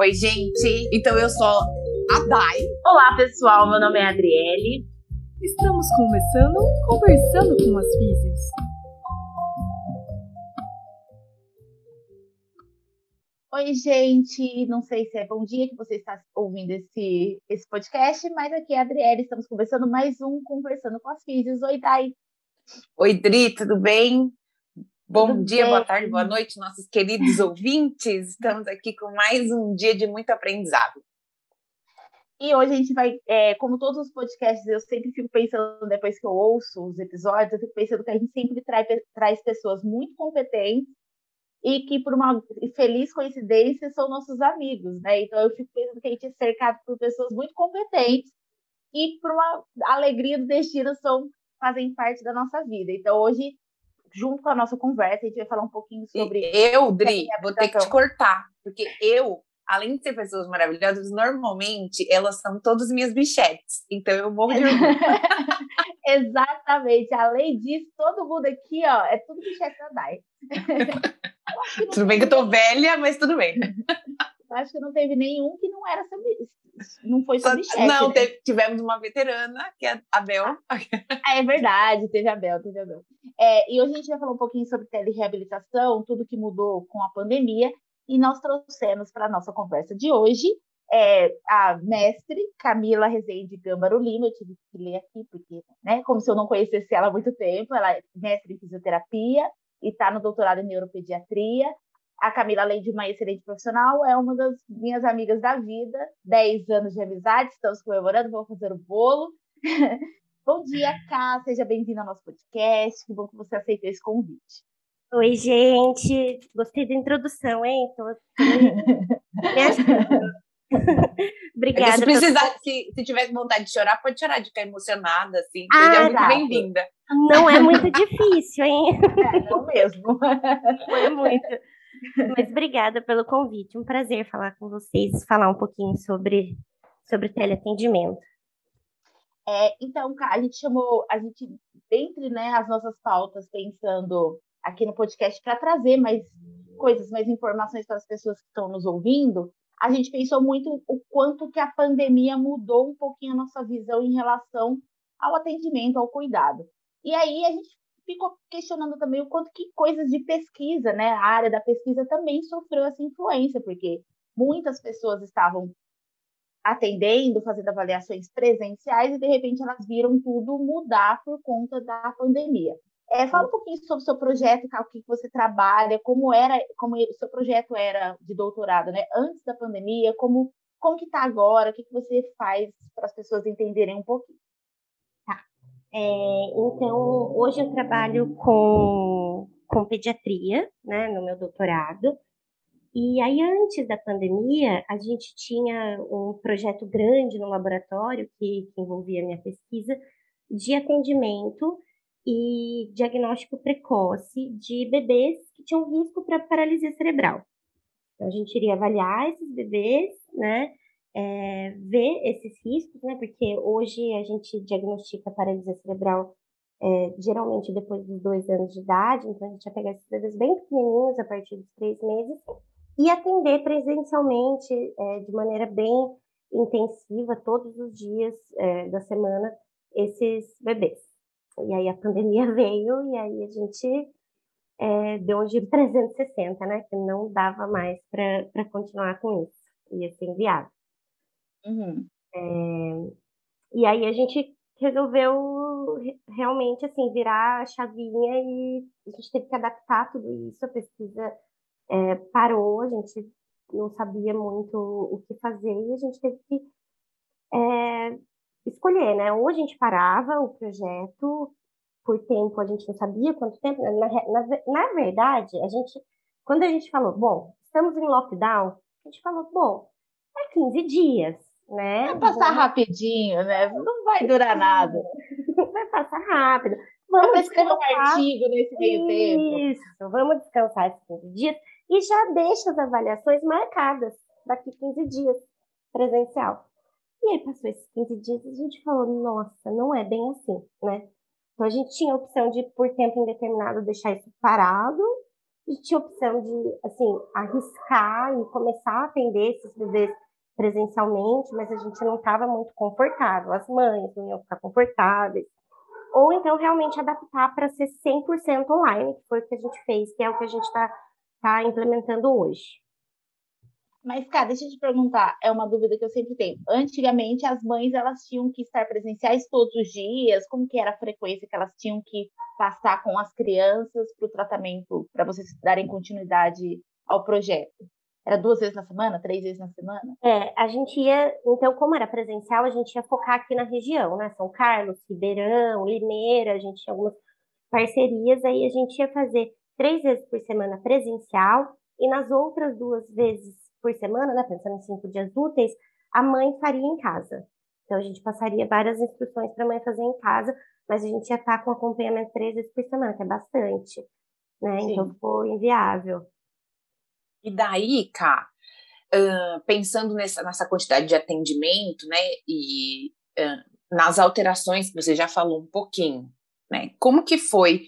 Oi, gente! Então eu sou a Dai. Olá, pessoal! Meu nome é Adriele. Estamos começando Conversando com as Físios. Oi, gente! Não sei se é bom dia que você está ouvindo esse podcast, mas aqui é a Adriele. Estamos começando mais um Conversando com as Físios. Oi, Dai! Oi, Dri! Tudo bem? Bom dia, boa tarde, boa noite, nossos queridos ouvintes. Estamos aqui com mais um dia de muito aprendizado. E hoje a gente vai, como todos os podcasts, eu sempre fico pensando, depois que eu ouço os episódios, eu fico pensando que a gente sempre traz pessoas muito competentes e que, por uma feliz coincidência, são nossos amigos, né? Então eu fico pensando que a gente é cercado por pessoas muito competentes e, por uma alegria do destino, fazem parte da nossa vida. Então hoje, junto com a nossa conversa, a gente vai falar um pouquinho sobre... Eu, Dri, vou ter que te cortar, porque eu, além de ser pessoas maravilhosas, normalmente elas são todas minhas bichetes, então eu morro de orgulho. Exatamente, além disso, todo mundo aqui, ó, é tudo bichete da Dai. Tudo bem que eu tô velha, mas tudo bem. Eu acho que não teve nenhum que não era sobre isso. Não foi sobre isso. Não, né? Tivemos uma veterana, que é a Bel. Ah, é verdade, teve a Bel. E hoje a gente vai falar um pouquinho sobre telereabilitação, tudo que mudou com a pandemia. E nós trouxemos para a nossa conversa de hoje a mestre Camila Rezende Gâmbaro Lima. Eu tive que ler aqui, porque, né, como se eu não conhecesse ela há muito tempo. Ela é mestre em fisioterapia e está no doutorado em neuropediatria. A Camila, além de uma excelente profissional, é uma das minhas amigas da vida. 10 anos de amizade, estamos comemorando, vamos fazer o bolo. Bom dia, Cá, seja bem-vinda ao nosso podcast, que bom que você aceitou esse convite. Oi, gente, gostei da introdução, hein? Tô... Obrigada. Se precisar, se tiver vontade de chorar, pode chorar, de ficar emocionada, assim, seja muito bem-vinda. Não é muito difícil, hein? Não mesmo. Não é muito. Mas obrigada pelo convite, um prazer falar com vocês, falar um pouquinho sobre teleatendimento. Então, Cá, a gente, dentre, né, as nossas pautas, pensando aqui no podcast para trazer mais coisas, mais informações para as pessoas que estão nos ouvindo, a gente pensou muito o quanto que a pandemia mudou um pouquinho a nossa visão em relação ao atendimento, ao cuidado. E aí a gente ficou questionando também o quanto que coisas de pesquisa, né, a área da pesquisa também sofreu essa influência, porque muitas pessoas estavam atendendo, fazendo avaliações presenciais e, de repente, elas viram tudo mudar por conta da pandemia. Fala um pouquinho sobre o seu projeto, o que você trabalha, como o seu projeto era de doutorado, né, antes da pandemia, como que está agora, o que você faz para as pessoas entenderem um pouquinho. Então, hoje eu trabalho com pediatria, né, no meu doutorado, e aí antes da pandemia a gente tinha um projeto grande no laboratório que envolvia a minha pesquisa de atendimento e diagnóstico precoce de bebês que tinham risco para paralisia cerebral. Então, a gente iria avaliar esses bebês, né, ver esses riscos, né? Porque hoje a gente diagnostica paralisia cerebral geralmente depois dos 2 anos de idade, então a gente vai pegar esses bebês bem pequenininhos a partir dos 3 meses e atender presencialmente de maneira bem intensiva todos os dias da semana esses bebês. E aí a pandemia veio e aí a gente deu um giro 360, né? Que não dava mais para continuar com isso, ia ser inviável. Uhum. E aí a gente resolveu realmente assim, virar a chavinha e a gente teve que adaptar tudo isso, a pesquisa parou, a gente não sabia muito o que fazer e a gente teve que escolher, né? Ou a gente parava o projeto por tempo, a gente não sabia quanto tempo, na verdade, quando a gente falou, bom, estamos em lockdown, a gente falou, bom, é 15 dias. Né? Vai passar rapidinho, né? Não vai durar nada. Vai passar rápido. Vamos escrever um artigo nesse meio tempo. Isso, vamos descansar esses 15 dias e já deixa as avaliações marcadas daqui 15 dias, presencial. E aí passou esses 15 dias e a gente falou, nossa, não é bem assim, né? Então a gente tinha a opção de, por tempo indeterminado, deixar isso parado e tinha opção de, assim, arriscar e começar a atender esses bebês presencialmente, mas a gente não estava muito confortável, as mães não iam ficar confortáveis, ou então realmente adaptar para ser 100% online, que foi o que a gente fez, que é o que a gente está implementando hoje. Mas, cara, deixa eu te perguntar, é uma dúvida que eu sempre tenho. Antigamente, as mães, elas tinham que estar presenciais todos os dias? Como que era a frequência que elas tinham que passar com as crianças para o tratamento, para vocês darem continuidade ao projeto? Era 2 vezes na semana? 3 vezes na semana? É, a gente ia... Então, como era presencial, a gente ia focar aqui na região, né? São Carlos, Ribeirão, Limeira, a gente tinha algumas parcerias, aí a gente ia fazer 3 vezes por semana presencial e nas outras 2 vezes por semana, né, pensando em 5 dias úteis, a mãe faria em casa. Então, a gente passaria várias instruções para a mãe fazer em casa, mas a gente ia estar com acompanhamento 3 vezes por semana, que é bastante, né? Sim. Então, ficou inviável. E daí, Ká, pensando nessa quantidade de atendimento, né, e nas alterações que você já falou um pouquinho, né, como que foi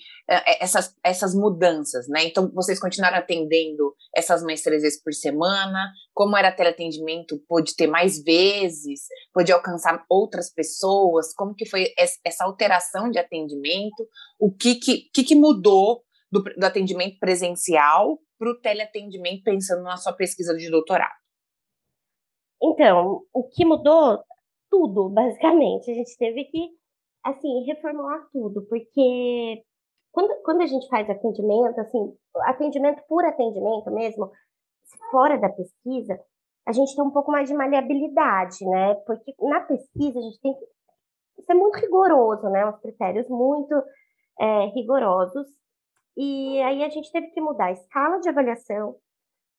essas mudanças, né? Então, vocês continuaram atendendo essas mães 3 vezes por semana? Como era teleatendimento? Pôde ter mais vezes? Pôde alcançar outras pessoas? Como que foi essa alteração de atendimento? O que mudou do atendimento presencial para o teleatendimento, pensando na sua pesquisa de doutorado? Então, o que mudou? Tudo, basicamente. A gente teve que, assim, reformular tudo, porque... Quando a gente faz atendimento, assim, atendimento por atendimento mesmo, fora da pesquisa, a gente tem um pouco mais de maleabilidade, né? Porque na pesquisa a gente tem que ser muito rigoroso, né? Os critérios muito rigorosos. E aí a gente teve que mudar a escala de avaliação,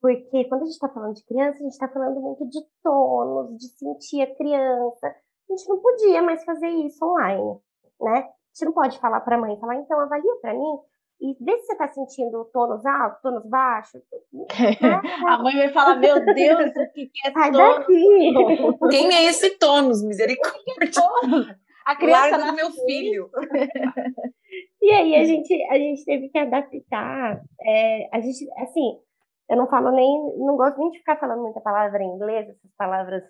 porque quando a gente está falando de criança, a gente está falando muito de tônus, de sentir a criança. A gente não podia mais fazer isso online, né? Você não pode falar para a mãe, falar, então avalia para mim e vê se você está sentindo tônus alto, tônus baixo. A mãe vai falar, meu Deus, o que é tônus? Quem é esse tônus, misericórdia? A criança do meu filho. E aí a gente teve que adaptar. A gente, assim, eu não falo nem, não gosto nem de ficar falando muita palavra em inglês, essas palavras...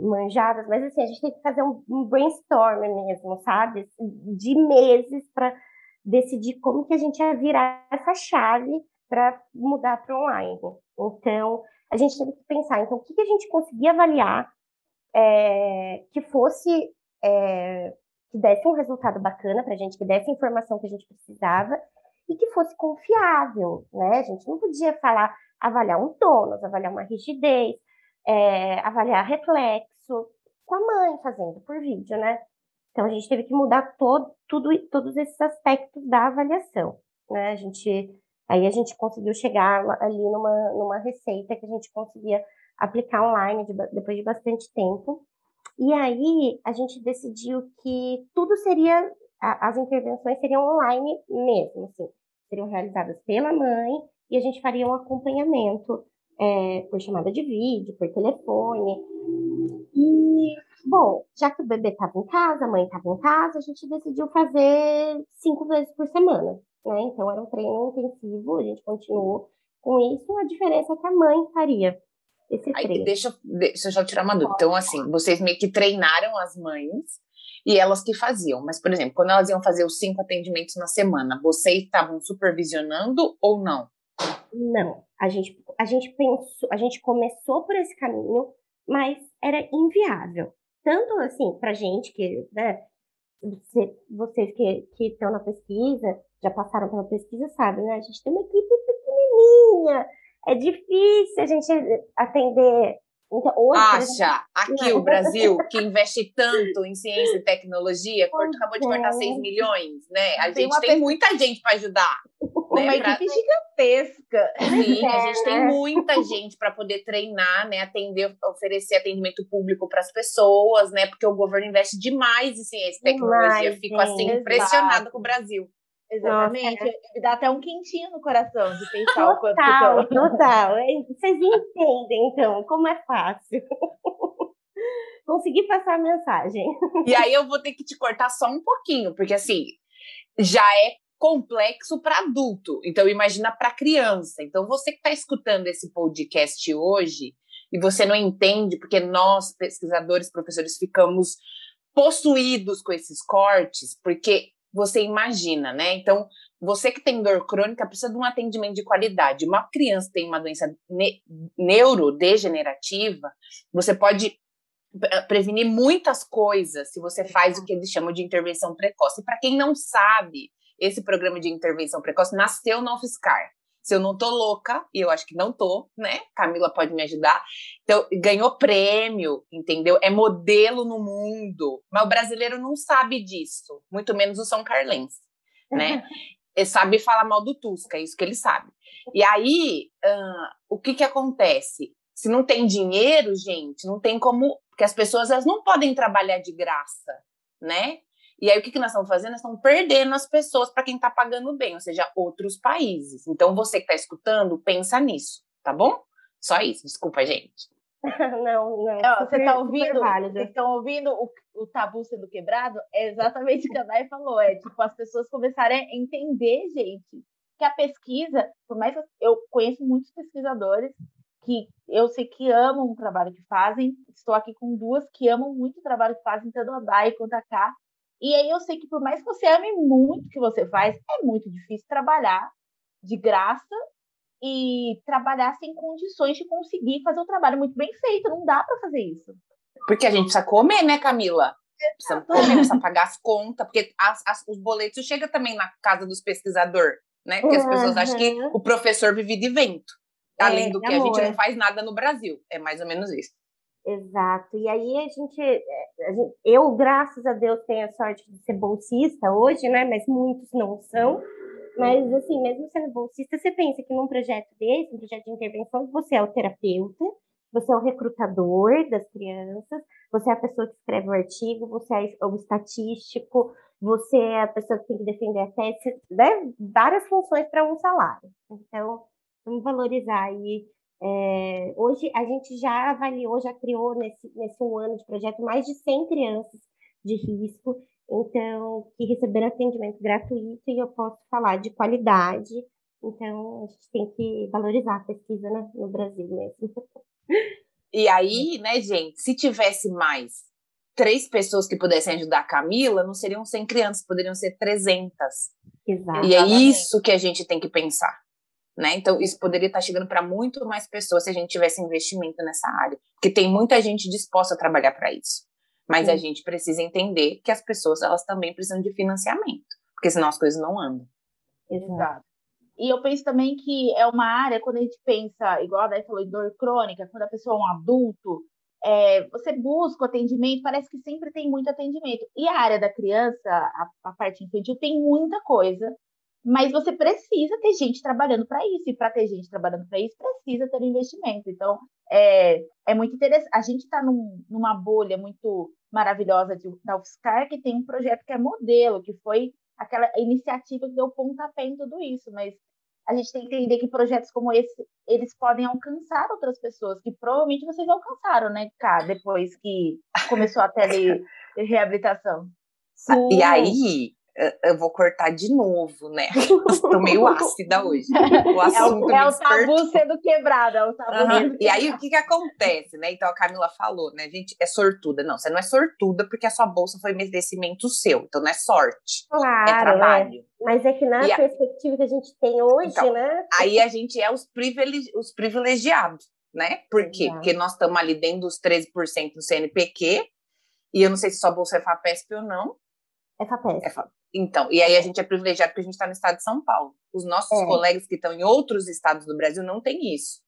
manjadas, mas assim, a gente tem que fazer um brainstorm mesmo, sabe? De meses para decidir como que a gente ia virar essa chave para mudar para online. Então, a gente teve que pensar, então, o que a gente conseguia avaliar que fosse, que desse um resultado bacana para a gente, que desse a informação que a gente precisava e que fosse confiável, né? A gente não podia falar, avaliar um tônus, avaliar uma rigidez, avaliar reflexo, com a mãe fazendo por vídeo, né? Então, a gente teve que mudar todos esses aspectos da avaliação, né? Aí a gente conseguiu chegar ali numa receita que a gente conseguia aplicar online depois de bastante tempo. E aí, a gente decidiu que tudo seria, as intervenções seriam online mesmo, assim, seriam realizadas pela mãe e a gente faria um acompanhamento por chamada de vídeo, por telefone. E, bom, já que o bebê estava em casa, a mãe estava em casa, a gente decidiu fazer 5 vezes por semana, né? Então, era um treino intensivo, a gente continuou com isso, a diferença é que a mãe faria esse treino. Aí, deixa eu já tirar uma dúvida. Então, assim, vocês meio que treinaram as mães e elas que faziam. Mas, por exemplo, quando elas iam fazer os 5 atendimentos na semana, vocês estavam supervisionando ou não? Não, a gente pensou, a gente começou por esse caminho, mas era inviável. Tanto assim, pra gente que, né, vocês que estão na pesquisa, já passaram pela pesquisa, sabem, né? A gente tem uma equipe pequenininha, é difícil a gente atender. Então, hoje, acha, aqui o Brasil, que investe tanto em ciência e tecnologia, acabou de cortar 6 milhões, né? A gente tem muita gente para ajudar. Né? Uma equipe gigantesca. Sim, a gente tem muita gente para poder treinar, né? Atender, oferecer atendimento público para as pessoas, né? Porque o governo investe demais em ciência e tecnologia. Eu fico assim, impressionada com o Brasil. Exatamente, me dá até um quentinho no coração de pensar o quanto total. Vocês entendem, então, como é fácil. Consegui passar a mensagem. E aí eu vou ter que te cortar só um pouquinho, porque assim, já é complexo para adulto. Então, imagina para criança. Então, você que está escutando esse podcast hoje e você não entende, porque nós, pesquisadores, professores, ficamos possuídos com esses cortes, porque você imagina, né? Então, você que tem dor crônica precisa de um atendimento de qualidade. Uma criança que tem uma doença neurodegenerativa, você pode prevenir muitas coisas se você faz o que eles chamam de intervenção precoce. E para quem não sabe, esse programa de intervenção precoce nasceu no UFSCar. Se eu não tô louca, e eu acho que não tô, né? Camila pode me ajudar. Então, ganhou prêmio, entendeu? É modelo no mundo. Mas o brasileiro não sabe disso, muito menos o são carlense, né? Ele sabe falar mal do Tusca, é isso que ele sabe. E aí, o que que acontece? Se não tem dinheiro, gente, não tem como... Porque as pessoas, elas não podem trabalhar de graça, né? E aí, o que que nós estamos fazendo? Nós estamos perdendo as pessoas para quem está pagando bem, ou seja, outros países. Então, você que está escutando, pensa nisso, tá bom? Só isso, desculpa, gente. Não. Ó, super, você está ouvindo, vocês estão ouvindo o tabu sendo quebrado? É exatamente o que a Dai falou, é tipo, as pessoas começarem a entender, gente, que a pesquisa, por mais que eu conheço muitos pesquisadores que eu sei que amam o trabalho que fazem, estou aqui com duas que amam muito o trabalho que fazem, tanto a Dai quanto a Ká. E aí eu sei que por mais que você ame muito o que você faz, é muito difícil trabalhar de graça e trabalhar sem condições de conseguir fazer um trabalho muito bem feito. Não dá para fazer isso. Porque a gente precisa comer, né, Camila? Precisa comer, precisa pagar as contas, porque os boletos chegam também na casa dos pesquisadores, né? Porque as pessoas acham que o professor vive de vento. Além do que a gente não faz nada no Brasil. É mais ou menos isso. Exato, e aí a gente, eu, graças a Deus, tenho a sorte de ser bolsista hoje, né, mas muitos não são, mas assim, mesmo sendo bolsista, você pensa que num projeto desse, um projeto de intervenção, você é o terapeuta, você é o recrutador das crianças, você é a pessoa que escreve o artigo, você é o estatístico, você é a pessoa que tem que defender a tese, né, várias funções para um salário. Então, vamos valorizar aí. Hoje a gente já avaliou, já criou nesse um ano de projeto mais de 100 crianças de risco, então, que receberam atendimento gratuito, e eu posso falar de qualidade, então a gente tem que valorizar a pesquisa no Brasil mesmo. E aí, né, gente, se tivesse mais 3 pessoas que pudessem ajudar a Camila, não seriam 100 crianças, poderiam ser 300. Exato. E é isso que a gente tem que pensar. Né? Então, isso poderia estar chegando para muito mais pessoas se a gente tivesse investimento nessa área. Porque tem muita gente disposta a trabalhar para isso. Mas a gente precisa entender que as pessoas, elas também precisam de financiamento. Porque senão as coisas não andam. Exato. E eu penso também que é uma área, quando a gente pensa, igual a Dai falou, em dor crônica, quando a pessoa é um adulto, você busca o atendimento, parece que sempre tem muito atendimento. E a área da criança, a parte infantil, tem muita coisa. Mas você precisa ter gente trabalhando para isso. E para ter gente trabalhando para isso, precisa ter um investimento. Então, é muito interessante. A gente está numa bolha muito maravilhosa da UFSCar, que tem um projeto que é modelo, que foi aquela iniciativa que deu pontapé em tudo isso. Mas a gente tem que entender que projetos como esse, eles podem alcançar outras pessoas, que provavelmente vocês alcançaram, né, Ká, depois que começou a tele-reabilitação. Sim. E aí... Eu vou cortar de novo, né? Estou meio ácida hoje. O assunto é o tabu sendo quebrado. É o tabu sendo quebrado. E aí, o que acontece, né? Então, a Camila falou, né? Gente, é sortuda. Não, você não é sortuda porque a sua bolsa foi merecimento seu. Então, não é sorte. Claro, é trabalho. Mas é que na perspectiva que a gente tem hoje, então, né? Aí a gente é os privilegiados, né? Por quê? Porque nós estamos ali dentro dos 13% do CNPq. E eu não sei se sua bolsa é FAPESP ou não. É FAPESP. Então, e aí a gente é privilegiado porque a gente está no estado de São Paulo. Os nossos colegas que estão em outros estados do Brasil não têm isso,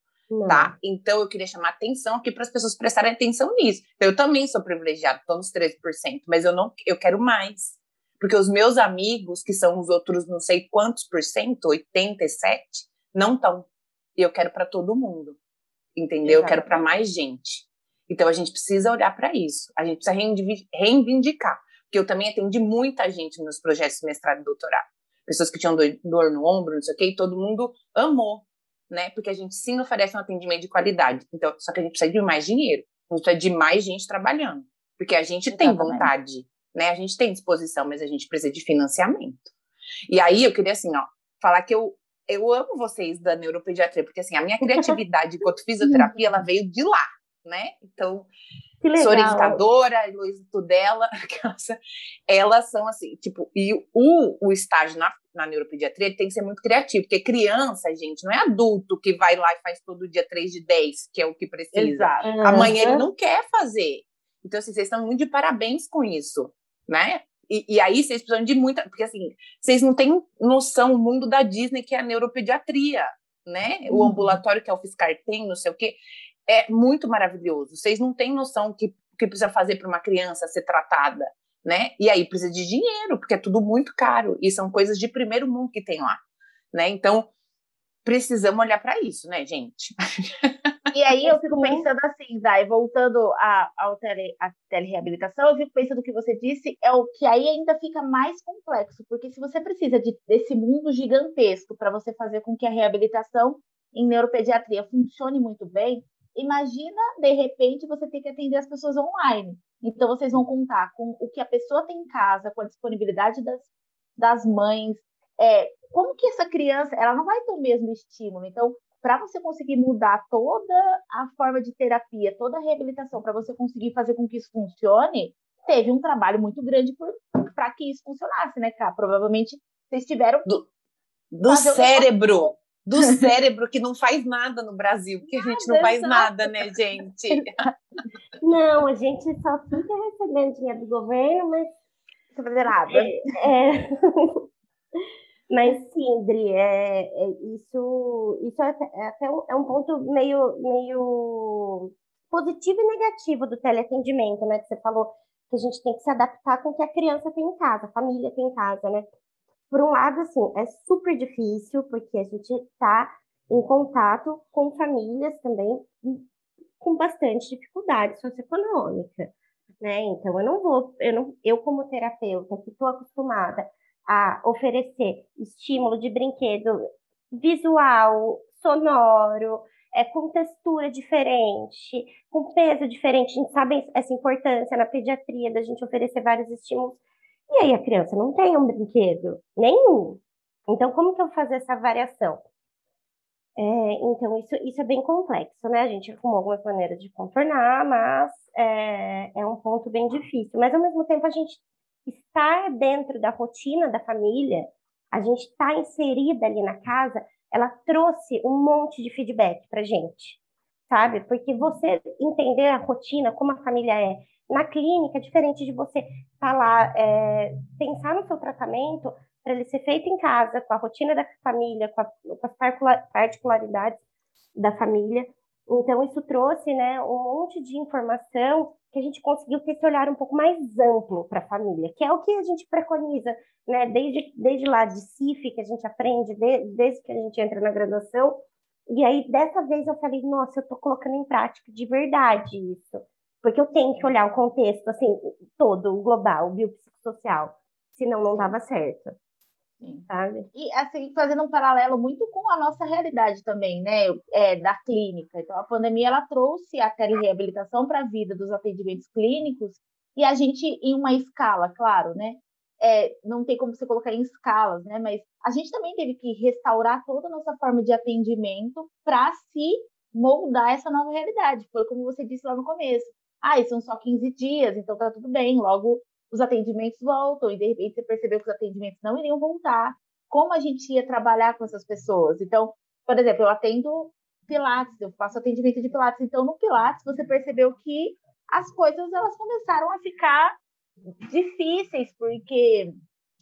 tá? Então, eu queria chamar atenção aqui para as pessoas prestarem atenção nisso. Eu também sou privilegiado, estou nos 13%, mas eu quero mais. Porque os meus amigos, que são os outros não sei quantos por cento, 87, não estão. E eu quero para todo mundo, entendeu? Exatamente. Eu quero para mais gente. Então, a gente precisa olhar para isso. A gente precisa reivindicar. Porque eu também atendi muita gente nos projetos de mestrado e doutorado. Pessoas que tinham dor no ombro, não sei o quê, e todo mundo amou, né? Porque a gente sim oferece um atendimento de qualidade. Então, só que a gente precisa de mais dinheiro, a gente precisa de mais gente trabalhando. Porque a gente tem vontade, né? A gente tem disposição, mas a gente precisa de financiamento. E aí eu queria, assim, ó, falar que eu amo vocês da neuropediatria, porque, assim, a minha criatividade enquanto fisioterapia, ela veio de lá, né? Então, sou orientadora, Luísa Tudela, elas são, assim, tipo, e o estágio na neuropediatria tem que ser muito criativo, porque criança, gente, não é adulto que vai lá e faz todo dia 3 de 10, que é o que precisa. Exato. Amanhã ele não quer fazer. Então, assim, vocês estão muito de parabéns com isso, né? E aí vocês precisam de muita... Porque, assim, vocês não têm noção, o mundo da Disney, que é a neuropediatria, né? Uhum. O ambulatório que a UFSCar tem, não sei o quê, é muito maravilhoso. Vocês não têm noção do que precisa fazer para uma criança ser tratada, né? E aí precisa de dinheiro, porque é tudo muito caro. E são coisas de primeiro mundo que tem lá, né? Então, precisamos olhar para isso, né, gente? E aí eu fico pensando assim, Zay, voltando à telereabilitação, eu fico pensando o que você disse, é o que aí ainda fica mais complexo, porque se você precisa desse mundo gigantesco para você fazer com que a reabilitação em neuropediatria funcione muito bem, imagina, de repente, você ter que atender as pessoas online. Então, vocês vão contar com o que a pessoa tem em casa, com a disponibilidade das mães. Como que essa criança, ela não vai ter o mesmo estímulo, então... Para você conseguir mudar toda a forma de terapia, toda a reabilitação, para você conseguir fazer com que isso funcione, teve um trabalho muito grande para que isso funcionasse, né, Cá? Provavelmente vocês tiveram... Do cérebro! Do cérebro que não faz nada no Brasil, porque a gente não faz nada, né, gente? Não, a gente só fica recebendo dinheiro do governo, mas... Não precisa fazer nada. Mas sim, Dri, isso é até um ponto meio positivo e negativo do teleatendimento, né? Que você falou que a gente tem que se adaptar com o que a criança tem em casa, a família tem em casa, né? Por um lado, assim, é super difícil, porque a gente está em contato com famílias também com bastante dificuldade socioeconômica, né? Então, eu como terapeuta, que estou acostumada a oferecer estímulo de brinquedo visual, sonoro, com textura diferente, com peso diferente. A gente sabe essa importância na pediatria da gente oferecer vários estímulos. E aí a criança não tem um brinquedo nenhum. Então, como que eu fazer essa variação? Então, isso é bem complexo, né? A gente arrumou algumas maneiras de contornar, mas é um ponto bem difícil. Mas, ao mesmo tempo, a gente... Estar dentro da rotina da família, a gente está inserida ali na casa, ela trouxe um monte de feedback para a gente, sabe? Porque você entender a rotina, como a família é, na clínica, é diferente de você estar lá, pensar no seu tratamento para ele ser feito em casa, com a rotina da família, com as particularidades da família. Então, isso trouxe, né, um monte de informação que a gente conseguiu ter esse olhar um pouco mais amplo para a família, que é o que a gente preconiza, né, desde lá de CIF, que a gente aprende desde que a gente entra na graduação. E aí, dessa vez, eu falei, nossa, eu estou colocando em prática de verdade isso, porque eu tenho que olhar o contexto, assim, todo, o global, o biopsicossocial, senão não dava certo. Sabe? E assim, fazendo um paralelo muito com a nossa realidade também, né, da clínica. Então, a pandemia, ela trouxe a telereabilitação para a vida dos atendimentos clínicos, e a gente, em uma escala, claro, né, não tem como você colocar em escalas, né, mas a gente também teve que restaurar toda a nossa forma de atendimento para se moldar essa nova realidade. Foi como você disse lá no começo, são só 15 dias, então tá tudo bem, logo os atendimentos voltam, e de repente você percebeu que os atendimentos não iriam voltar. Como a gente ia trabalhar com essas pessoas? Então, por exemplo, eu atendo Pilates, eu faço atendimento de Pilates, então no Pilates você percebeu que as coisas, elas começaram a ficar difíceis, porque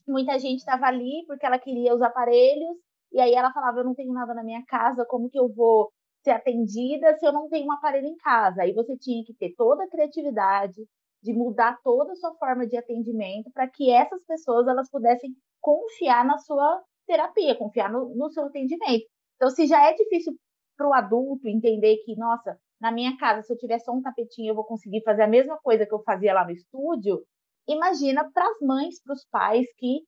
muita gente estava ali porque ela queria os aparelhos, e aí ela falava, eu não tenho nada na minha casa, como que eu vou ser atendida se eu não tenho um aparelho em casa? Aí você tinha que ter toda a criatividade, de mudar toda a sua forma de atendimento para que essas pessoas, elas pudessem confiar na sua terapia, confiar no seu atendimento. Então, se já é difícil para o adulto entender que, nossa, na minha casa, se eu tiver só um tapetinho, eu vou conseguir fazer a mesma coisa que eu fazia lá no estúdio, imagina para as mães, para os pais que,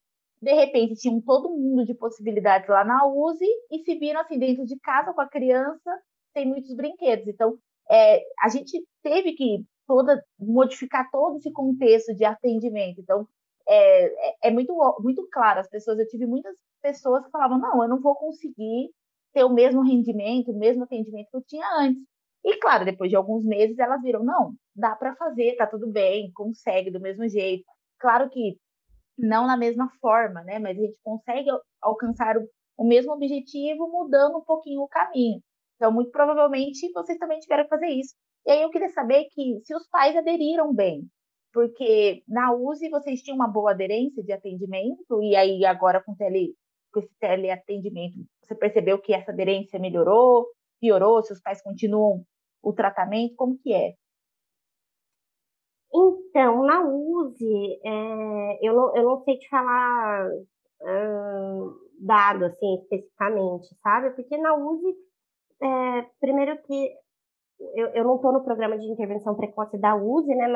de repente, tinham todo mundo de possibilidades lá na USE e se viram assim dentro de casa com a criança, tem muitos brinquedos. Então, a gente teve que modificar todo esse contexto de atendimento. Então, é muito, muito claro. As pessoas, eu tive muitas pessoas que falavam, não, eu não vou conseguir ter o mesmo rendimento, o mesmo atendimento que eu tinha antes. E, claro, depois de alguns meses, elas viram, não, dá para fazer, tá tudo bem, consegue do mesmo jeito. Claro que não na mesma forma, né? Mas a gente consegue alcançar o mesmo objetivo mudando um pouquinho o caminho. Então, muito provavelmente, vocês também tiveram que fazer isso. E aí eu queria saber que se os pais aderiram bem, porque na USE vocês tinham uma boa aderência de atendimento, e aí agora com esse teleatendimento, você percebeu que essa aderência melhorou, piorou, se os pais continuam o tratamento, como que é? Então, na USE, eu não sei te falar dado, assim, especificamente, sabe? Porque na USE, primeiro que eu não estou no programa de intervenção precoce da USE, né?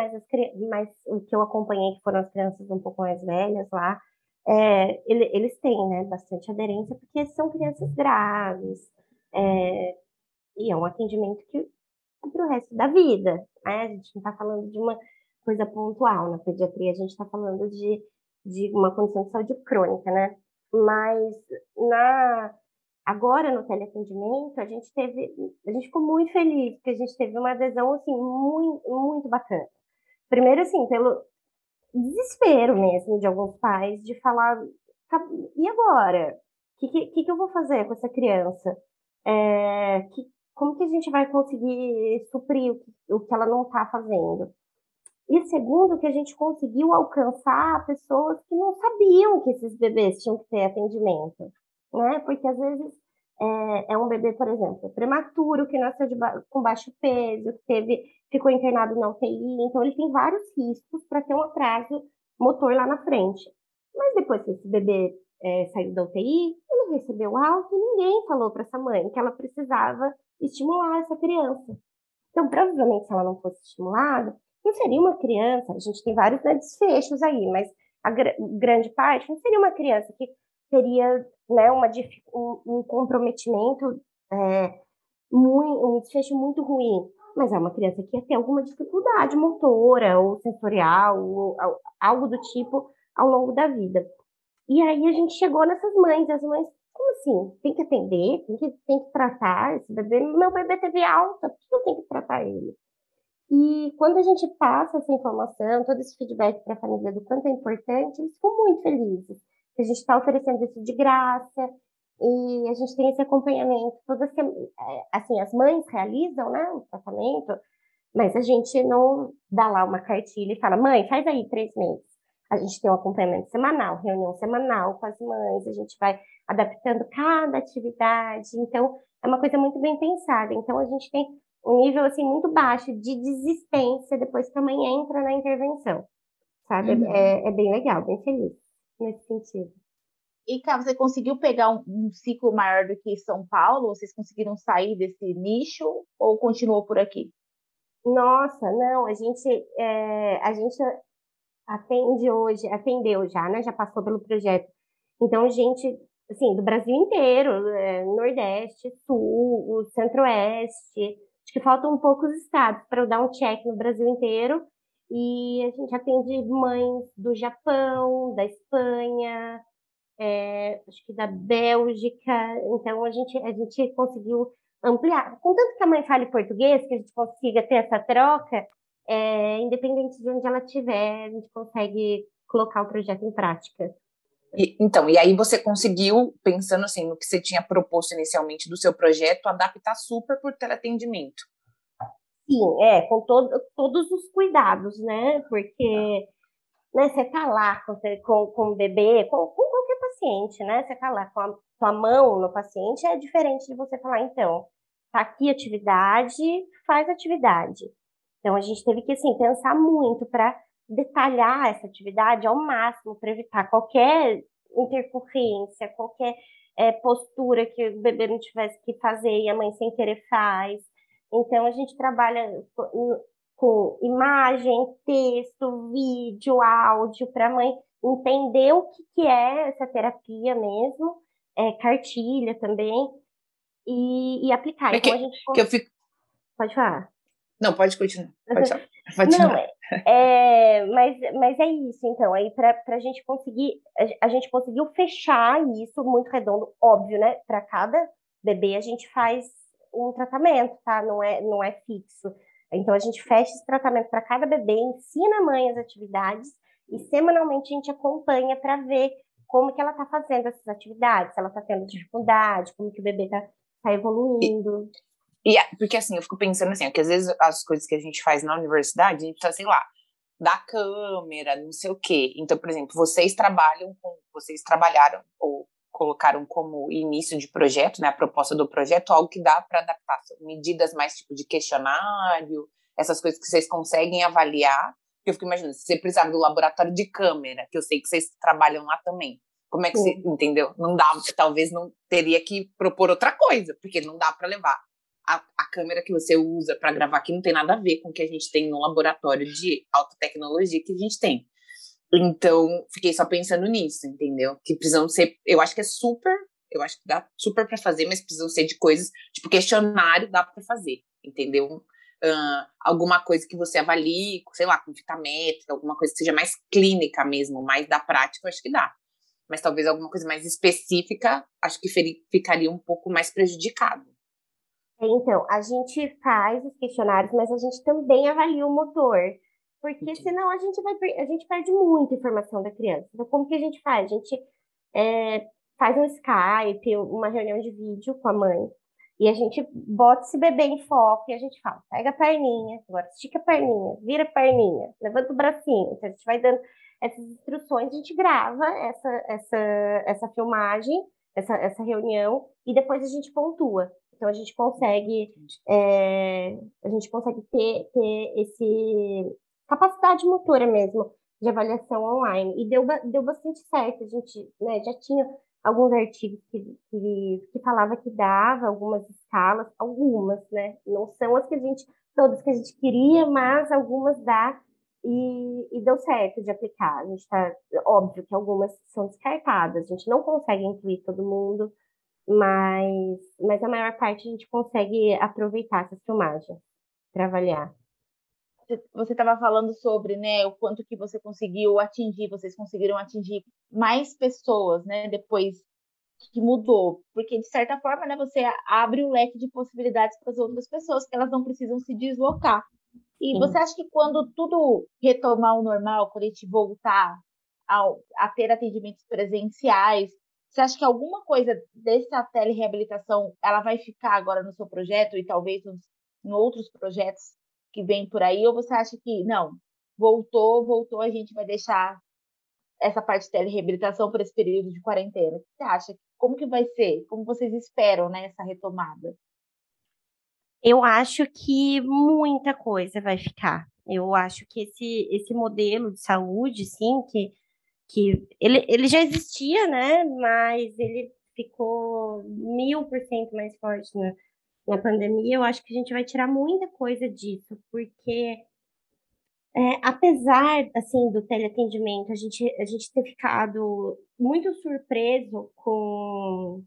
Mas o que eu acompanhei, que foram as crianças um pouco mais velhas lá, eles têm, né, bastante aderência, porque são crianças graves, e é um atendimento que para o resto da vida, né? A gente não está falando de uma coisa pontual na pediatria, a gente está falando de uma condição de saúde crônica, né? Mas agora no teleatendimento a gente ficou muito feliz, porque a gente teve uma adesão assim muito, muito bacana. Primeiro assim, pelo desespero mesmo de alguns pais de falar, e agora? O que eu vou fazer com essa criança? Como que a gente vai conseguir suprir o que ela não está fazendo? E segundo, que a gente conseguiu alcançar pessoas que não sabiam que esses bebês tinham que ter atendimento, né? Porque às vezes é um bebê, por exemplo, prematuro, que nasceu com baixo peso, que ficou internado na UTI, então ele tem vários riscos para ter um atraso motor lá na frente. Mas depois que esse bebê saiu da UTI, ele recebeu alta e ninguém falou para essa mãe que ela precisava estimular essa criança. Então, provavelmente, se ela não fosse estimulada, não seria uma criança, a gente tem vários, né, desfechos aí, mas a grande parte não seria uma criança que teria, né, um comprometimento, um desfecho muito ruim, mas é uma criança que ia ter alguma dificuldade motora ou sensorial, ou algo do tipo, ao longo da vida. E aí a gente chegou nessas mães, as mães, como assim? Tem que atender, tem que tratar esse bebê? Meu bebê teve alta, por que eu tenho que tratar ele? E quando a gente passa essa informação, todo esse feedback para a família do quanto é importante, eles ficam muito felizes. A gente está oferecendo isso de graça, e a gente tem esse acompanhamento. Assim, as mães realizam, né, o tratamento, mas a gente não dá lá uma cartilha e fala, mãe, faz aí 3 meses. A gente tem um acompanhamento semanal, reunião semanal com as mães, a gente vai adaptando cada atividade. Então, é uma coisa muito bem pensada. Então, a gente tem um nível, assim, muito baixo de desistência depois que a mãe entra na intervenção, sabe? Uhum. É bem legal, bem feliz nesse sentido. E, Cá, você conseguiu pegar um ciclo maior do que São Paulo? Vocês conseguiram sair desse nicho ou continuou por aqui? Nossa, não, a gente atendeu já, né? Já passou pelo projeto. Então, gente, assim, do Brasil inteiro, Nordeste, Sul, Centro-Oeste, acho que faltam poucos estados para eu dar um check no Brasil inteiro. E a gente atende mães do Japão, da Espanha, acho que da Bélgica. Então, a gente conseguiu ampliar. Contanto que a mãe fale português, que a gente consiga ter essa troca, independente de onde ela estiver, a gente consegue colocar o projeto em prática. E aí você conseguiu, pensando assim, no que você tinha proposto inicialmente do seu projeto, adaptar super por teleatendimento. Sim, com todos os cuidados, né? Porque, né, você tá lá com o bebê, com qualquer paciente, né? Você tá lá com a sua mão no paciente, é diferente de você falar, então, tá aqui atividade, faz atividade. Então, a gente teve que, assim, pensar muito para detalhar essa atividade ao máximo, para evitar qualquer intercorrência, qualquer postura que o bebê não tivesse que fazer e a mãe sem querer faz. Então, a gente trabalha com imagem, texto, vídeo, áudio, para a mãe entender o que é essa terapia mesmo, cartilha também, e aplicar. Então, a gente... Pode falar. Não, pode continuar. Não, Mas é isso, então, aí para a gente conseguir, a gente conseguiu fechar isso muito redondo, óbvio, né? Para cada bebê a gente faz um tratamento, tá? Não é fixo. Então a gente fecha esse tratamento para cada bebê, ensina a mãe as atividades e semanalmente a gente acompanha para ver como que ela está fazendo essas atividades, se ela está tendo dificuldade, como que o bebê está evoluindo. Porque assim, eu fico pensando assim, que às vezes as coisas que a gente faz na universidade, a gente precisa, sei lá, da câmera, não sei o quê. Então, por exemplo, vocês trabalharam ou colocaram como início de projeto, né, a proposta do projeto, algo que dá para adaptar, medidas mais tipo de questionário, essas coisas que vocês conseguem avaliar. Eu fico imaginando, se você precisar do laboratório de câmera, que eu sei que vocês trabalham lá também, como é que você, entendeu? Não dá, talvez não teria que propor outra coisa, porque não dá para levar a câmera que você usa para gravar aqui, não tem nada a ver com o que a gente tem no laboratório de alta tecnologia que a gente tem. Então, fiquei só pensando nisso, entendeu? Que precisam ser, eu acho que dá super para fazer, mas precisam ser de coisas, tipo, questionário dá para fazer, entendeu? Alguma coisa que você avalie, sei lá, com fita métrica, alguma coisa que seja mais clínica mesmo, mais da prática, eu acho que dá. Mas talvez alguma coisa mais específica, acho que ficaria um pouco mais prejudicado. Então, a gente faz os questionários, mas a gente também avalia o motor. Porque senão a gente perde muita informação da criança. Então, como que a gente faz? A gente faz um Skype, uma reunião de vídeo com a mãe, e a gente bota esse bebê em foco, e a gente fala, pega a perninha, agora estica a perninha, vira a perninha, levanta o bracinho. Então, a gente vai dando essas instruções, a gente grava essa filmagem, essa reunião, e depois a gente pontua. Então, a gente consegue ter esse... capacidade motora mesmo, de avaliação online, e deu bastante certo, a gente, né, já tinha alguns artigos que falava que dava algumas escalas, algumas, né, não são as que todas que a gente queria, mas algumas dá, e deu certo de aplicar, a gente tá, óbvio que algumas são descartadas, a gente não consegue incluir todo mundo, mas a maior parte a gente consegue aproveitar essas filmagens para avaliar. Você estava falando sobre, né, o quanto que você conseguiu atingir, vocês conseguiram atingir mais pessoas, né, depois que mudou, porque de certa forma, né, você abre um leque de possibilidades para as outras pessoas, que elas não precisam se deslocar. E Sim. Você acha que quando tudo retomar o normal, quando a gente voltar a ter atendimentos presenciais, você acha que alguma coisa dessa telereabilitação, ela vai ficar agora no seu projeto e talvez em outros projetos que vem por aí, ou você acha que não, voltou, a gente vai deixar essa parte de telereabilitação para esse período de quarentena? O que você acha? Como que vai ser? Como vocês esperam, né, essa retomada? Eu acho que muita coisa vai ficar. Eu acho que esse modelo de saúde, sim, que ele já existia, né, mas ele ficou 1000% mais forte, né? Na pandemia, eu acho que a gente vai tirar muita coisa disso, porque apesar, assim, do teleatendimento, a gente ter ficado muito surpreso com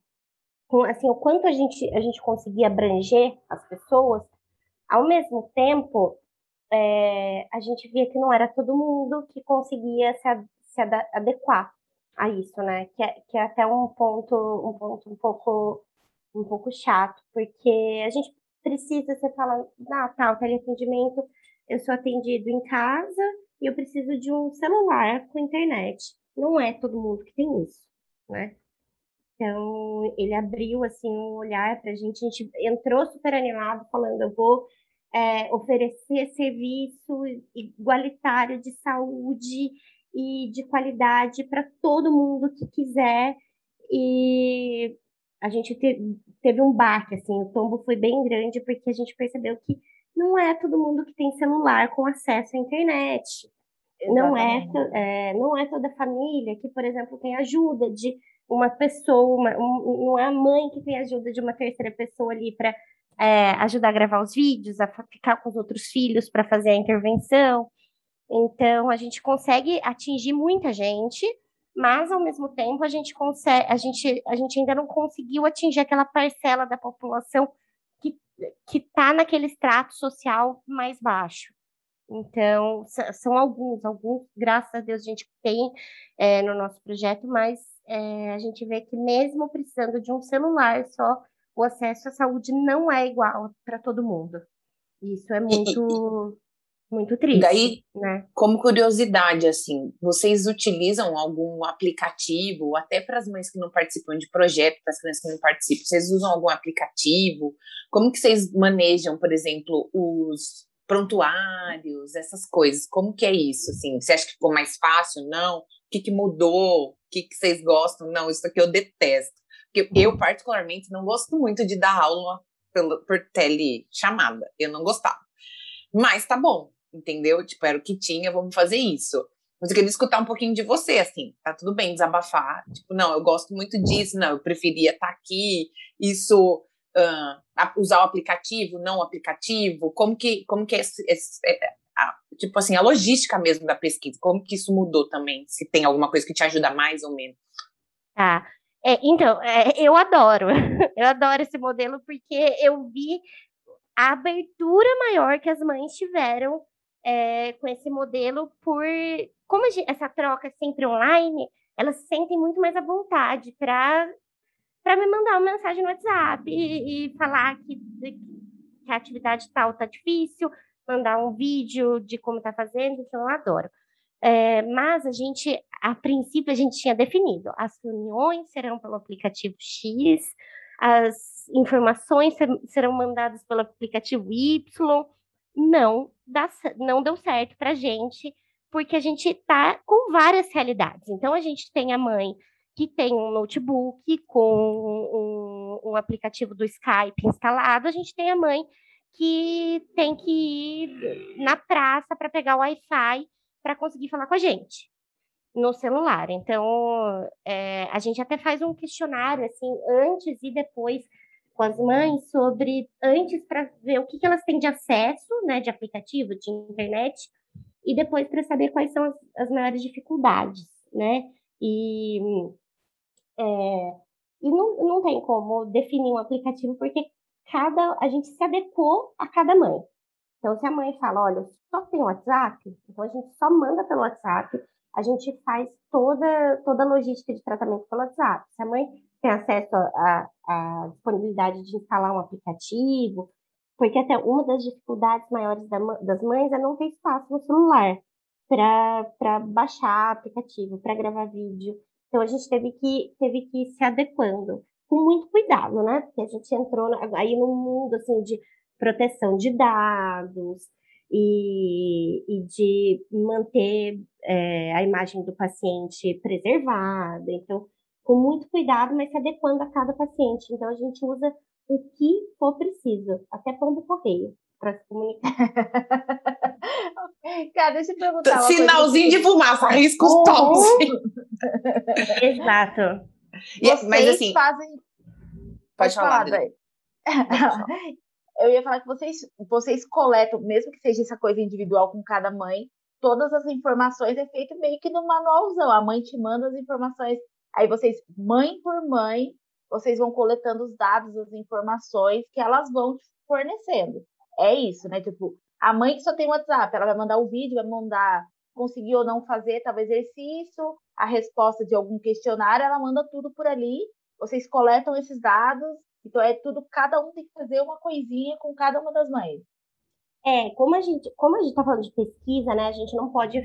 assim, o quanto a gente conseguia abranger as pessoas, ao mesmo tempo, a gente via que não era todo mundo que conseguia se adequar a isso, né? Que é até um ponto um pouco chato, porque a gente precisa, você fala, tá, o teleatendimento, eu sou atendido em casa e eu preciso de um celular com internet. Não é todo mundo que tem isso, né? Então, ele abriu, assim, um olhar pra gente, a gente entrou super animado, falando, eu vou oferecer serviço igualitário de saúde e de qualidade para todo mundo que quiser, e a gente teve um baque, assim, o tombo foi bem grande, porque a gente percebeu que não é todo mundo que tem celular com acesso à internet. Não é toda família que, por exemplo, tem ajuda de uma pessoa, não é a mãe que tem ajuda de uma terceira pessoa ali para ajudar a gravar os vídeos, a ficar com os outros filhos para fazer a intervenção. Então, a gente consegue atingir muita gente, mas, ao mesmo tempo, a gente ainda não conseguiu atingir aquela parcela da população que está naquele extrato social mais baixo. Então, são alguns, graças a Deus, a gente tem no nosso projeto, mas a gente vê que mesmo precisando de um celular só, o acesso à saúde não é igual para todo mundo. Isso é muito, muito triste. Daí, né? Como curiosidade, assim, vocês utilizam algum aplicativo, até para as mães que não participam de projeto, para as crianças que não participam, vocês usam algum aplicativo? Como que vocês manejam, por exemplo, os prontuários, essas coisas? Como que é isso, assim? Você acha que ficou mais fácil? Não? O que que mudou? O que que vocês gostam? Não, isso aqui eu detesto. Porque eu, particularmente, não gosto muito de dar aula por telechamada. Eu não gostava. Mas tá bom, entendeu? Tipo, era o que tinha, vamos fazer isso. Mas eu queria escutar um pouquinho de você, assim. Tá tudo bem desabafar. Tipo, não, eu gosto muito disso. Não, eu preferia estar aqui. Isso... usar o aplicativo, não o aplicativo, como que é, tipo assim, a logística mesmo da pesquisa, como que isso mudou também, se tem alguma coisa que te ajuda mais ou menos. Tá, então, eu adoro esse modelo, porque eu vi a abertura maior que as mães tiveram com esse modelo, como essa troca sempre online, elas se sentem muito mais à vontade para me mandar uma mensagem no WhatsApp e falar que a atividade tal tá difícil, mandar um vídeo de como tá fazendo, então eu adoro. Mas a princípio, a gente tinha definido, as reuniões serão pelo aplicativo X, as informações serão mandadas pelo aplicativo Y, não deu certo pra gente, porque a gente tá com várias realidades. Então, a gente tem a mãe que tem um notebook com um aplicativo do Skype instalado, a gente tem a mãe que tem que ir na praça para pegar o Wi-Fi para conseguir falar com a gente no celular. Então, a gente até faz um questionário assim, antes e depois com as mães, sobre antes para ver o que elas têm de acesso, né, de aplicativo, de internet, e depois para saber quais são as maiores dificuldades, né? E não tem como definir um aplicativo, porque a gente se adequou a cada mãe. Então, se a mãe fala, olha, só tem WhatsApp, então a gente só manda pelo WhatsApp, a gente faz toda a logística de tratamento pelo WhatsApp. Se a mãe tem acesso à disponibilidade de instalar um aplicativo, porque até uma das dificuldades maiores das mães é não ter espaço no celular para baixar aplicativo, para gravar vídeo. Então, a gente teve que ir se adequando, com muito cuidado, né? Porque a gente entrou aí num mundo, assim, de proteção de dados e de manter a imagem do paciente preservada. Então, com muito cuidado, mas se adequando a cada paciente. Então, a gente usa o que for preciso, até pombo correio, para se comunicar. Cara, deixa eu perguntar uma sinalzinho coisa de fumaça, arrisca os tops. Exato. Mas assim, fazem... Pode falar, daí. Eu ia falar que vocês coletam, mesmo que seja essa coisa individual com cada mãe, todas as informações é feito meio que no manualzão. A mãe te manda as informações, aí vocês, mãe por mãe, vocês vão coletando os dados, as informações que elas vão te fornecendo. É isso, né? Tipo, a mãe que só tem WhatsApp, ela vai mandar o vídeo, vai mandar conseguir ou não fazer, talvez exercício, a resposta de algum questionário, ela manda tudo por ali, vocês coletam esses dados, então é tudo, cada um tem que fazer uma coisinha com cada uma das mães. Como a gente tá falando de pesquisa, né, a gente não pode,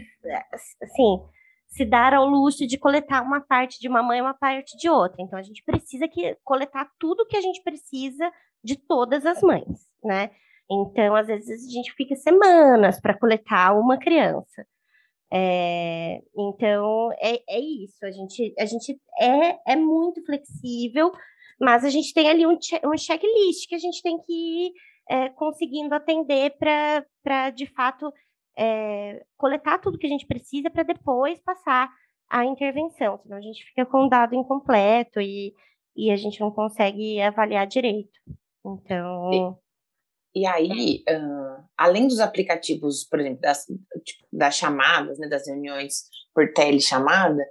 assim, se dar ao luxo de coletar uma parte de uma mãe e uma parte de outra, então a gente precisa coletar tudo que a gente precisa de todas as mães, né? Então, às vezes, a gente fica semanas para coletar uma criança. Então, é isso. A gente é muito flexível, mas a gente tem ali um checklist que a gente tem que ir conseguindo atender para, de fato, coletar tudo que a gente precisa para depois passar a intervenção. Senão, a gente fica com um dado incompleto e a gente não consegue avaliar direito. Então... Sim. E aí, além dos aplicativos, por exemplo, das chamadas, né, das reuniões por telechamada,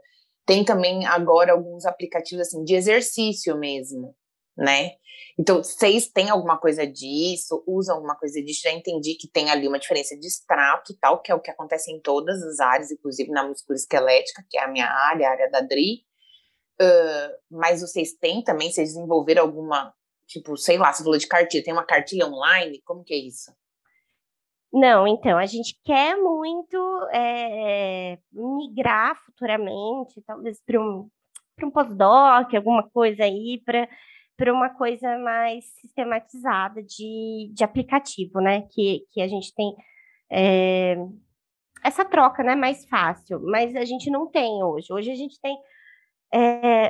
tem também agora alguns aplicativos assim, de exercício mesmo, né? Então, vocês têm alguma coisa disso, usam alguma coisa disso? Já entendi que tem ali uma diferença de extrato e tal, que é o que acontece em todas as áreas, inclusive na musculoesquelética, que é a minha área, a área da DRI. Mas vocês têm também, vocês desenvolveram alguma, tipo, sei lá, você falou de cartilha, tem uma cartilha online? Como que é isso? Não, então, a gente quer muito migrar futuramente, talvez para um pós-doc, alguma coisa aí, para uma coisa mais sistematizada de aplicativo, né? Que a gente tem essa troca, né? Mais fácil, mas a gente não tem hoje. Hoje a gente tem...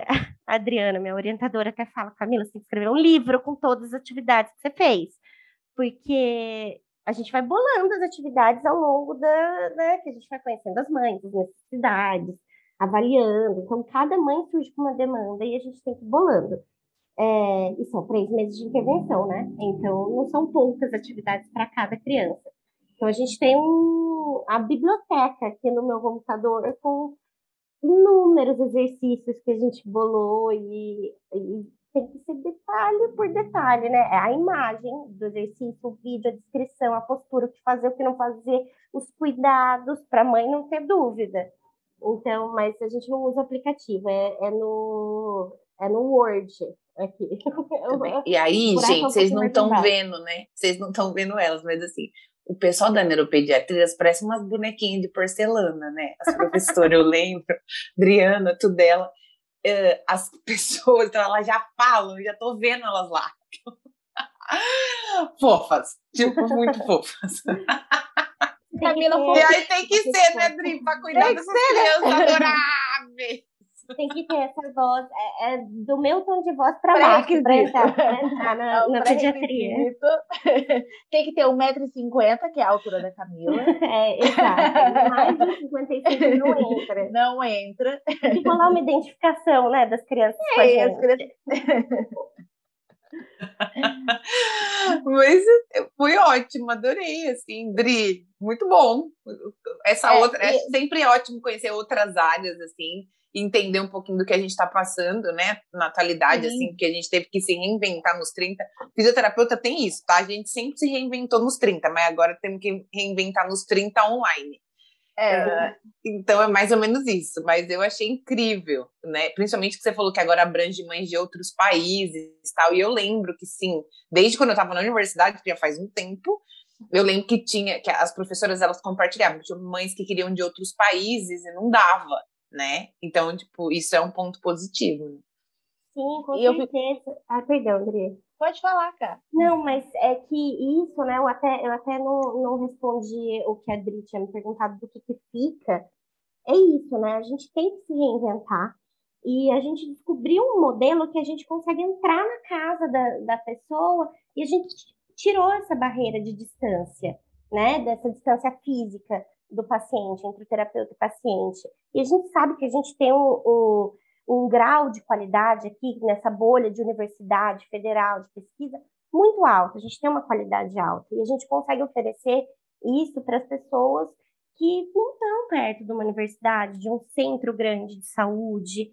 a Adriana, minha orientadora, até fala, Camila, você tem que escrever um livro com todas as atividades que você fez, porque a gente vai bolando as atividades ao longo que a gente vai conhecendo as mães, as necessidades, avaliando. Então, cada mãe surge com uma demanda e a gente tem que ir bolando. E são 3 meses de intervenção, né? Então, não são poucas atividades para cada criança. Então, a gente tem a biblioteca aqui no meu computador com inúmeros exercícios que a gente bolou e tem que ser detalhe por detalhe, né? É a imagem do exercício, o vídeo, a descrição, a postura, o que fazer, o que não fazer, os cuidados, para a mãe não ter dúvida. Então, mas a gente não usa aplicativo, no Word aqui. E aí, gente, vocês não estão vendo, né? Vocês não estão vendo elas, mas assim... O pessoal da neuropediatria parece umas bonequinhas de porcelana, né? As professoras, eu lembro, Adriana, tudo dela. As pessoas, então elas já falam, já tô vendo elas lá. Fofas, tipo, muito fofas. Camila, e aí tem que ser, né, Dri? Pra cuidar dos seus adoráveis. Tem que ter essa voz, do meu tom de voz para baixo, para entrar na pediatria. Tem que ter 1,50 m, que é a altura da Camila. Exato. Mais de 55 não entra. Não entra. Tem que rolar uma identificação, né, das crianças com a gente. As crianças... Mas foi ótimo, adorei, assim, Dri, muito bom. Sempre é ótimo conhecer outras áreas, assim, entender um pouquinho do que a gente está passando, né, na atualidade, assim, porque a gente teve que se reinventar nos 30, fisioterapeuta tem isso, tá, a gente sempre se reinventou nos 30, mas agora temos que reinventar nos 30 online, então é mais ou menos isso, mas eu achei incrível, né, principalmente que você falou que agora abrange mães de outros países e tal, e eu lembro que sim, desde quando eu estava na universidade, que já faz um tempo, eu lembro que tinha, que as professoras, elas compartilhavam, tinha mães que queriam de outros países e não dava, né? Então, tipo, isso é um ponto positivo. Né? Sim, com certeza. Perdão, Adri. Pode falar, cara. Não, mas é que isso, né? Eu até não respondi o que a Adri tinha me perguntado do que fica. É isso, né? A gente tem que se reinventar e a gente descobriu um modelo que a gente consegue entrar na casa da pessoa e a gente tirou essa barreira de distância, né? Dessa distância física do paciente, entre o terapeuta e o paciente. E a gente sabe que a gente tem um grau de qualidade aqui, nessa bolha de universidade federal, de pesquisa, muito alto. A gente tem uma qualidade alta. E a gente consegue oferecer isso para as pessoas que não estão perto de uma universidade, de um centro grande de saúde,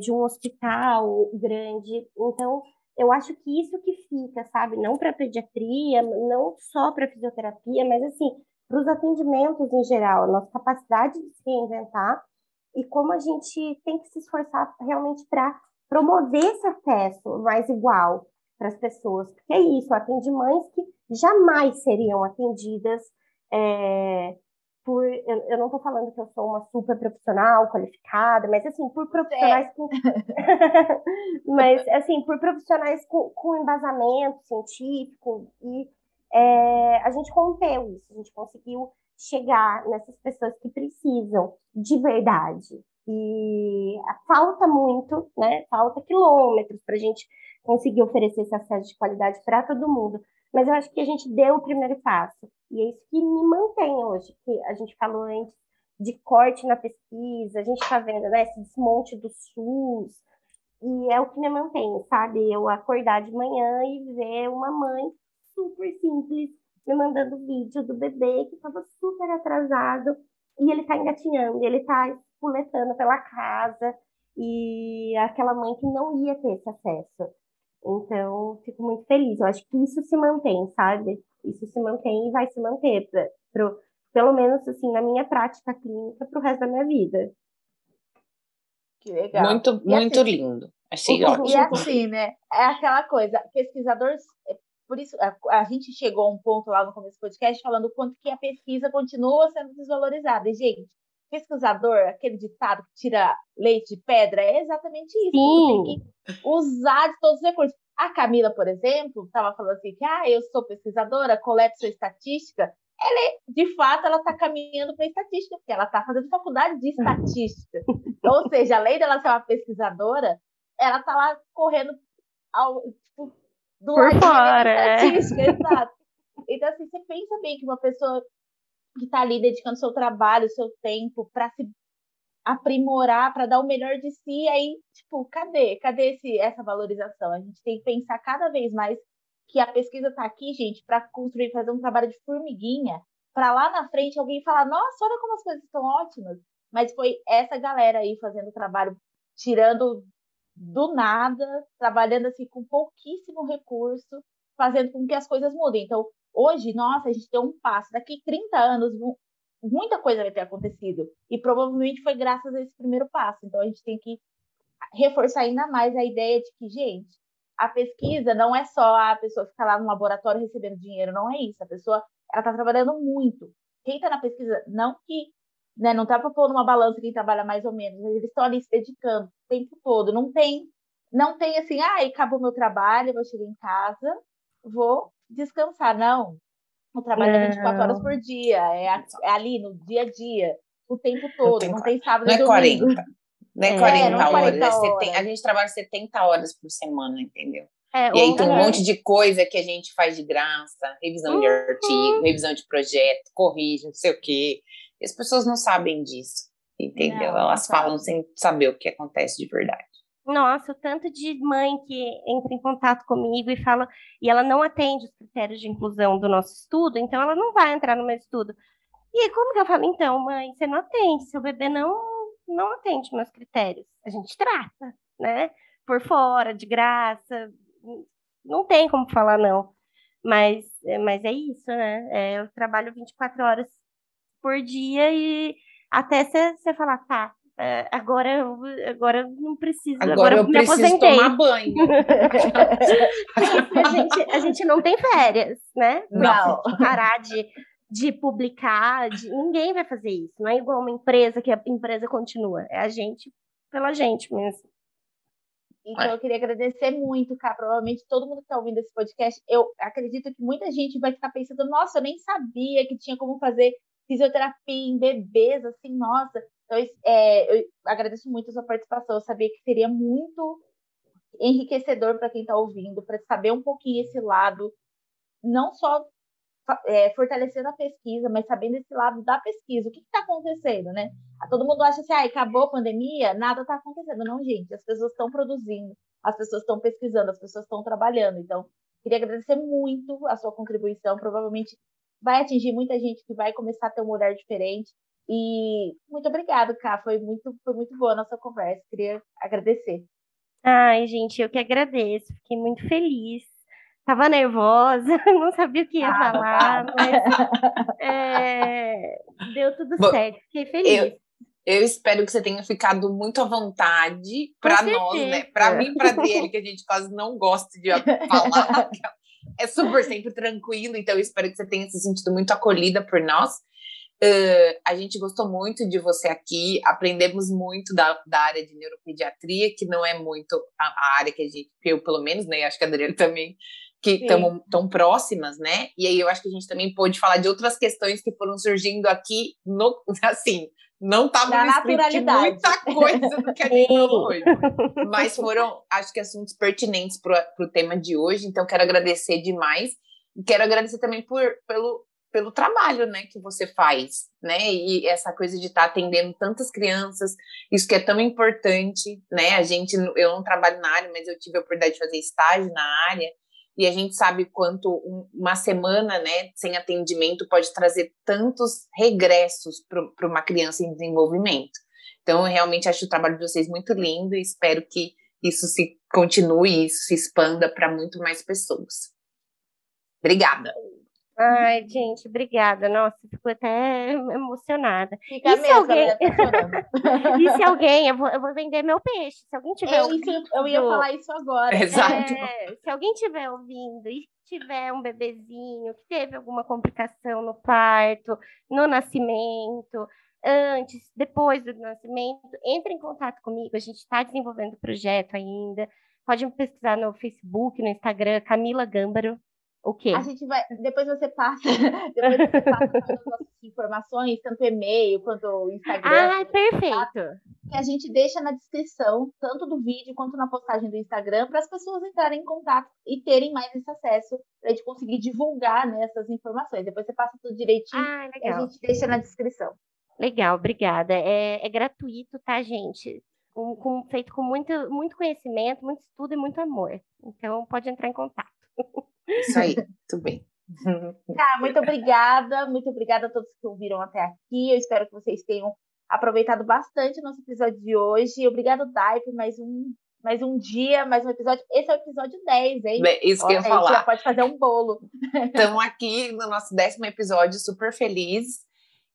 de um hospital grande. Então, eu acho que isso que fica, sabe? Não para pediatria, não só para fisioterapia, mas assim... para os atendimentos em geral, a nossa capacidade de se reinventar e como a gente tem que se esforçar realmente para promover esse acesso mais igual para as pessoas, porque é isso, eu atendi mães que jamais seriam atendidas por... Eu não estou falando que eu sou uma super profissional, qualificada, mas assim, por profissionais com... mas assim, por profissionais com embasamento científico e... a gente rompeu isso, a gente conseguiu chegar nessas pessoas que precisam de verdade. E falta muito, né? Falta quilômetros para a gente conseguir oferecer esse acesso de qualidade para todo mundo. Mas eu acho que a gente deu o primeiro passo. E é isso que me mantém hoje, que a gente falou antes de corte na pesquisa, a gente está vendo, né, esse desmonte do SUS. E é o que me mantém, sabe? Eu acordar de manhã e ver uma mãe super simples, me mandando vídeo do bebê que estava super atrasado e ele está engatinhando, ele está espuletando pela casa e aquela mãe que não ia ter esse acesso. Então, fico muito feliz. Eu acho que isso se mantém, sabe? Isso se mantém e vai se manter, pelo menos assim, na minha prática clínica, para o resto da minha vida. Que legal. Muito, muito assim, lindo. Assim, ótimo. E assim, né? É aquela coisa, pesquisadores... Por isso, a gente chegou a um ponto lá no começo do podcast falando o quanto que a pesquisa continua sendo desvalorizada. E, gente, pesquisador, aquele ditado que tira leite de pedra, é exatamente isso. Sim. Tem que usar de todos os recursos. A Camila, por exemplo, estava falando assim, que eu sou pesquisadora, coleto sua estatística. Ela, de fato, ela está caminhando para a estatística, porque ela está fazendo faculdade de estatística. Ou seja, além dela ser uma pesquisadora, ela está lá correndo do lado da estatística, exato. Então, assim, você pensa bem que uma pessoa que está ali dedicando seu trabalho, seu tempo, para se aprimorar, para dar o melhor de si, aí, tipo, cadê essa valorização? A gente tem que pensar cada vez mais que a pesquisa está aqui, gente, para construir, fazer um trabalho de formiguinha, para lá na frente alguém falar, nossa, olha como as coisas estão ótimas. Mas foi essa galera aí fazendo o trabalho, tirando do nada, trabalhando assim com pouquíssimo recurso, fazendo com que as coisas mudem. Então, hoje, nossa, a gente deu um passo. Daqui 30 anos, muita coisa vai ter acontecido. E provavelmente foi graças a esse primeiro passo. Então, a gente tem que reforçar ainda mais a ideia de que, gente, a pesquisa não é só a pessoa ficar lá no laboratório recebendo dinheiro. Não é isso. A pessoa, ela está trabalhando muito. Quem está na pesquisa, não que... Né, não está propondo uma balança quem trabalha mais ou menos, mas eles estão ali se dedicando o tempo todo. Não tem assim, acabou meu trabalho, vou chegar em casa, vou descansar. Não, o trabalho é 24 horas por dia, é ali no dia a dia, o tempo todo, não tem sábado e domingo. Não é 40 horas. A gente trabalha 70 horas por semana, entendeu? E aí tem um monte de coisa que a gente faz de graça, revisão de artigo, revisão de projeto, corrige, não sei o quê. E as pessoas não sabem disso, entendeu? Não, elas falam sem saber o que acontece de verdade. Nossa, o tanto de mãe que entra em contato comigo e fala... E ela não atende os critérios de inclusão do nosso estudo, então ela não vai entrar no meu estudo. E como que eu falo? Então, mãe, você não atende, seu bebê não atende meus critérios. A gente trata, né? Por fora, de graça, não tem como falar não. Mas é isso, né? Eu trabalho 24 horas por dia e até você falar, tá, agora não preciso. Agora eu me preciso tomar banho. a gente não tem férias, né? Não. Parar de publicar, ninguém vai fazer isso. Não é igual uma empresa que a empresa continua. É a gente pela gente mesmo. Então, eu queria agradecer muito, cara. Provavelmente todo mundo que está ouvindo esse podcast, eu acredito que muita gente vai ficar pensando, nossa, eu nem sabia que tinha como fazer fisioterapia em bebês, assim, nossa. Então, eu agradeço muito a sua participação. Eu sabia que seria muito enriquecedor para quem está ouvindo, para saber um pouquinho esse lado, não só fortalecendo a pesquisa, mas sabendo esse lado da pesquisa. O que está acontecendo, né? Todo mundo acha assim, acabou a pandemia, nada está acontecendo. Não, gente, as pessoas estão produzindo, as pessoas estão pesquisando, as pessoas estão trabalhando. Então, queria agradecer muito a sua contribuição. Provavelmente vai atingir muita gente que vai começar a ter um olhar diferente. E muito obrigada, Ká. Foi muito boa a nossa conversa. Queria agradecer. Ai, gente, eu que agradeço. Fiquei muito feliz. Estava nervosa, não sabia o que ia falar, mas deu tudo certo. Fiquei feliz. Eu espero que você tenha ficado muito à vontade para nós, né? Para mim e para dele, que a gente quase não gosta de falar. É super sempre tranquilo, então eu espero que você tenha se sentido muito acolhida por nós. A gente gostou muito de você aqui, aprendemos muito da área de neuropediatria, que não é muito a área que a gente, eu pelo menos, né, acho que a Adriana também, que estamos tão próximas, né, e aí eu acho que a gente também pôde falar de outras questões que foram surgindo aqui, no, assim, não estava discutindo muita coisa do que a gente falou hoje, mas foram, acho que, assuntos pertinentes pro tema de hoje, então quero agradecer demais, e quero agradecer também pelo trabalho, né, que você faz, né, e essa coisa de estar atendendo tantas crianças, isso que é tão importante, né, eu não trabalho na área, mas eu tive a oportunidade de fazer estágio na área, e a gente sabe quanto uma semana, né, sem atendimento pode trazer tantos regressos para uma criança em desenvolvimento. Então, eu realmente acho o trabalho de vocês muito lindo e espero que isso se continue isso, se expanda para muito mais pessoas. Obrigada. Ai, gente, obrigada. Nossa, fico até emocionada. Fica e, mesmo, se alguém... e se alguém... Eu vou vender meu peixe. Se alguém tiver ouvindo... Eu ia falar isso agora. Exato. Se alguém tiver ouvindo e tiver um bebezinho que teve alguma complicação no parto, no nascimento, antes, depois do nascimento, entre em contato comigo. A gente está desenvolvendo o projeto ainda. Pode me pesquisar no Facebook, no Instagram, Camila Gâmbaro. O quê? A gente vai, depois você passa as nossas informações, tanto e-mail quanto o Instagram. Ah, perfeito. Que a gente deixa na descrição, tanto do vídeo quanto na postagem do Instagram, para as pessoas entrarem em contato e terem mais esse acesso, para a gente conseguir divulgar, né, essas informações. Depois você passa tudo direitinho, e a gente deixa na descrição. Legal, obrigada. É gratuito, tá, gente? Feito com muito conhecimento, muito estudo e muito amor. Então, pode entrar em contato. Isso aí, tudo bem. Tá, muito obrigada a todos que ouviram até aqui. Eu espero que vocês tenham aproveitado bastante o nosso episódio de hoje. Obrigada, Dai, por mais um dia, mais um episódio. Esse é o episódio 10, hein? Isso que eu ia falar. A gente já pode fazer um bolo. Estamos aqui no nosso 10º episódio, super feliz.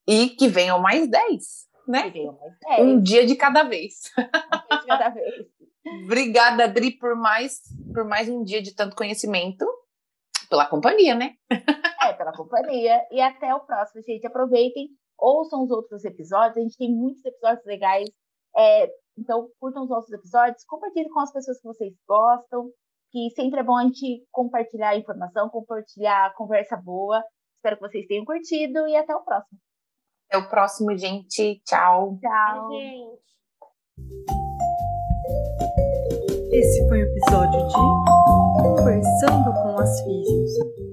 E que venham mais 10, né? Que venham mais 10. Um dia de cada vez. Um dia de cada vez. Obrigada, Adri, por mais um dia de tanto conhecimento. Pela companhia, né? Pela companhia. E até o próximo, gente. Aproveitem, ouçam os outros episódios. A gente tem muitos episódios legais. Então, curtam os nossos episódios. Compartilhem com as pessoas que vocês gostam. Que sempre é bom a gente compartilhar informação, compartilhar conversa boa. Espero que vocês tenham curtido. E até o próximo. Até o próximo, gente. Tchau. Tchau, gente. Esse foi o episódio de Conversando com as Físios.